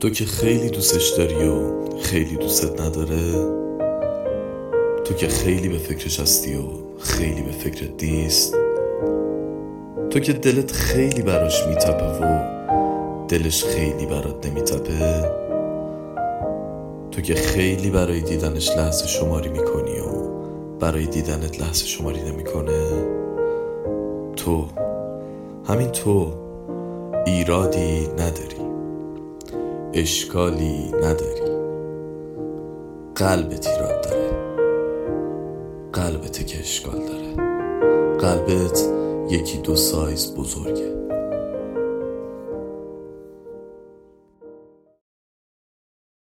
تو که خیلی دوستش داری و خیلی دوستت نداره، تو که خیلی به فکرش هستی و خیلی به فکرت نیست، تو که دلت خیلی براش میتپه و دلش خیلی برات نمیتپه، تو که خیلی برای دیدنش لحظه شماری میکنی و برای دیدنت لحظه شماری نمیکنه، تو همین تو ایرادی نداری، اشکالی نداری، قلبت ایراد داره، قلبت که اشکال داره، قلبت 1-2 سایز بزرگه.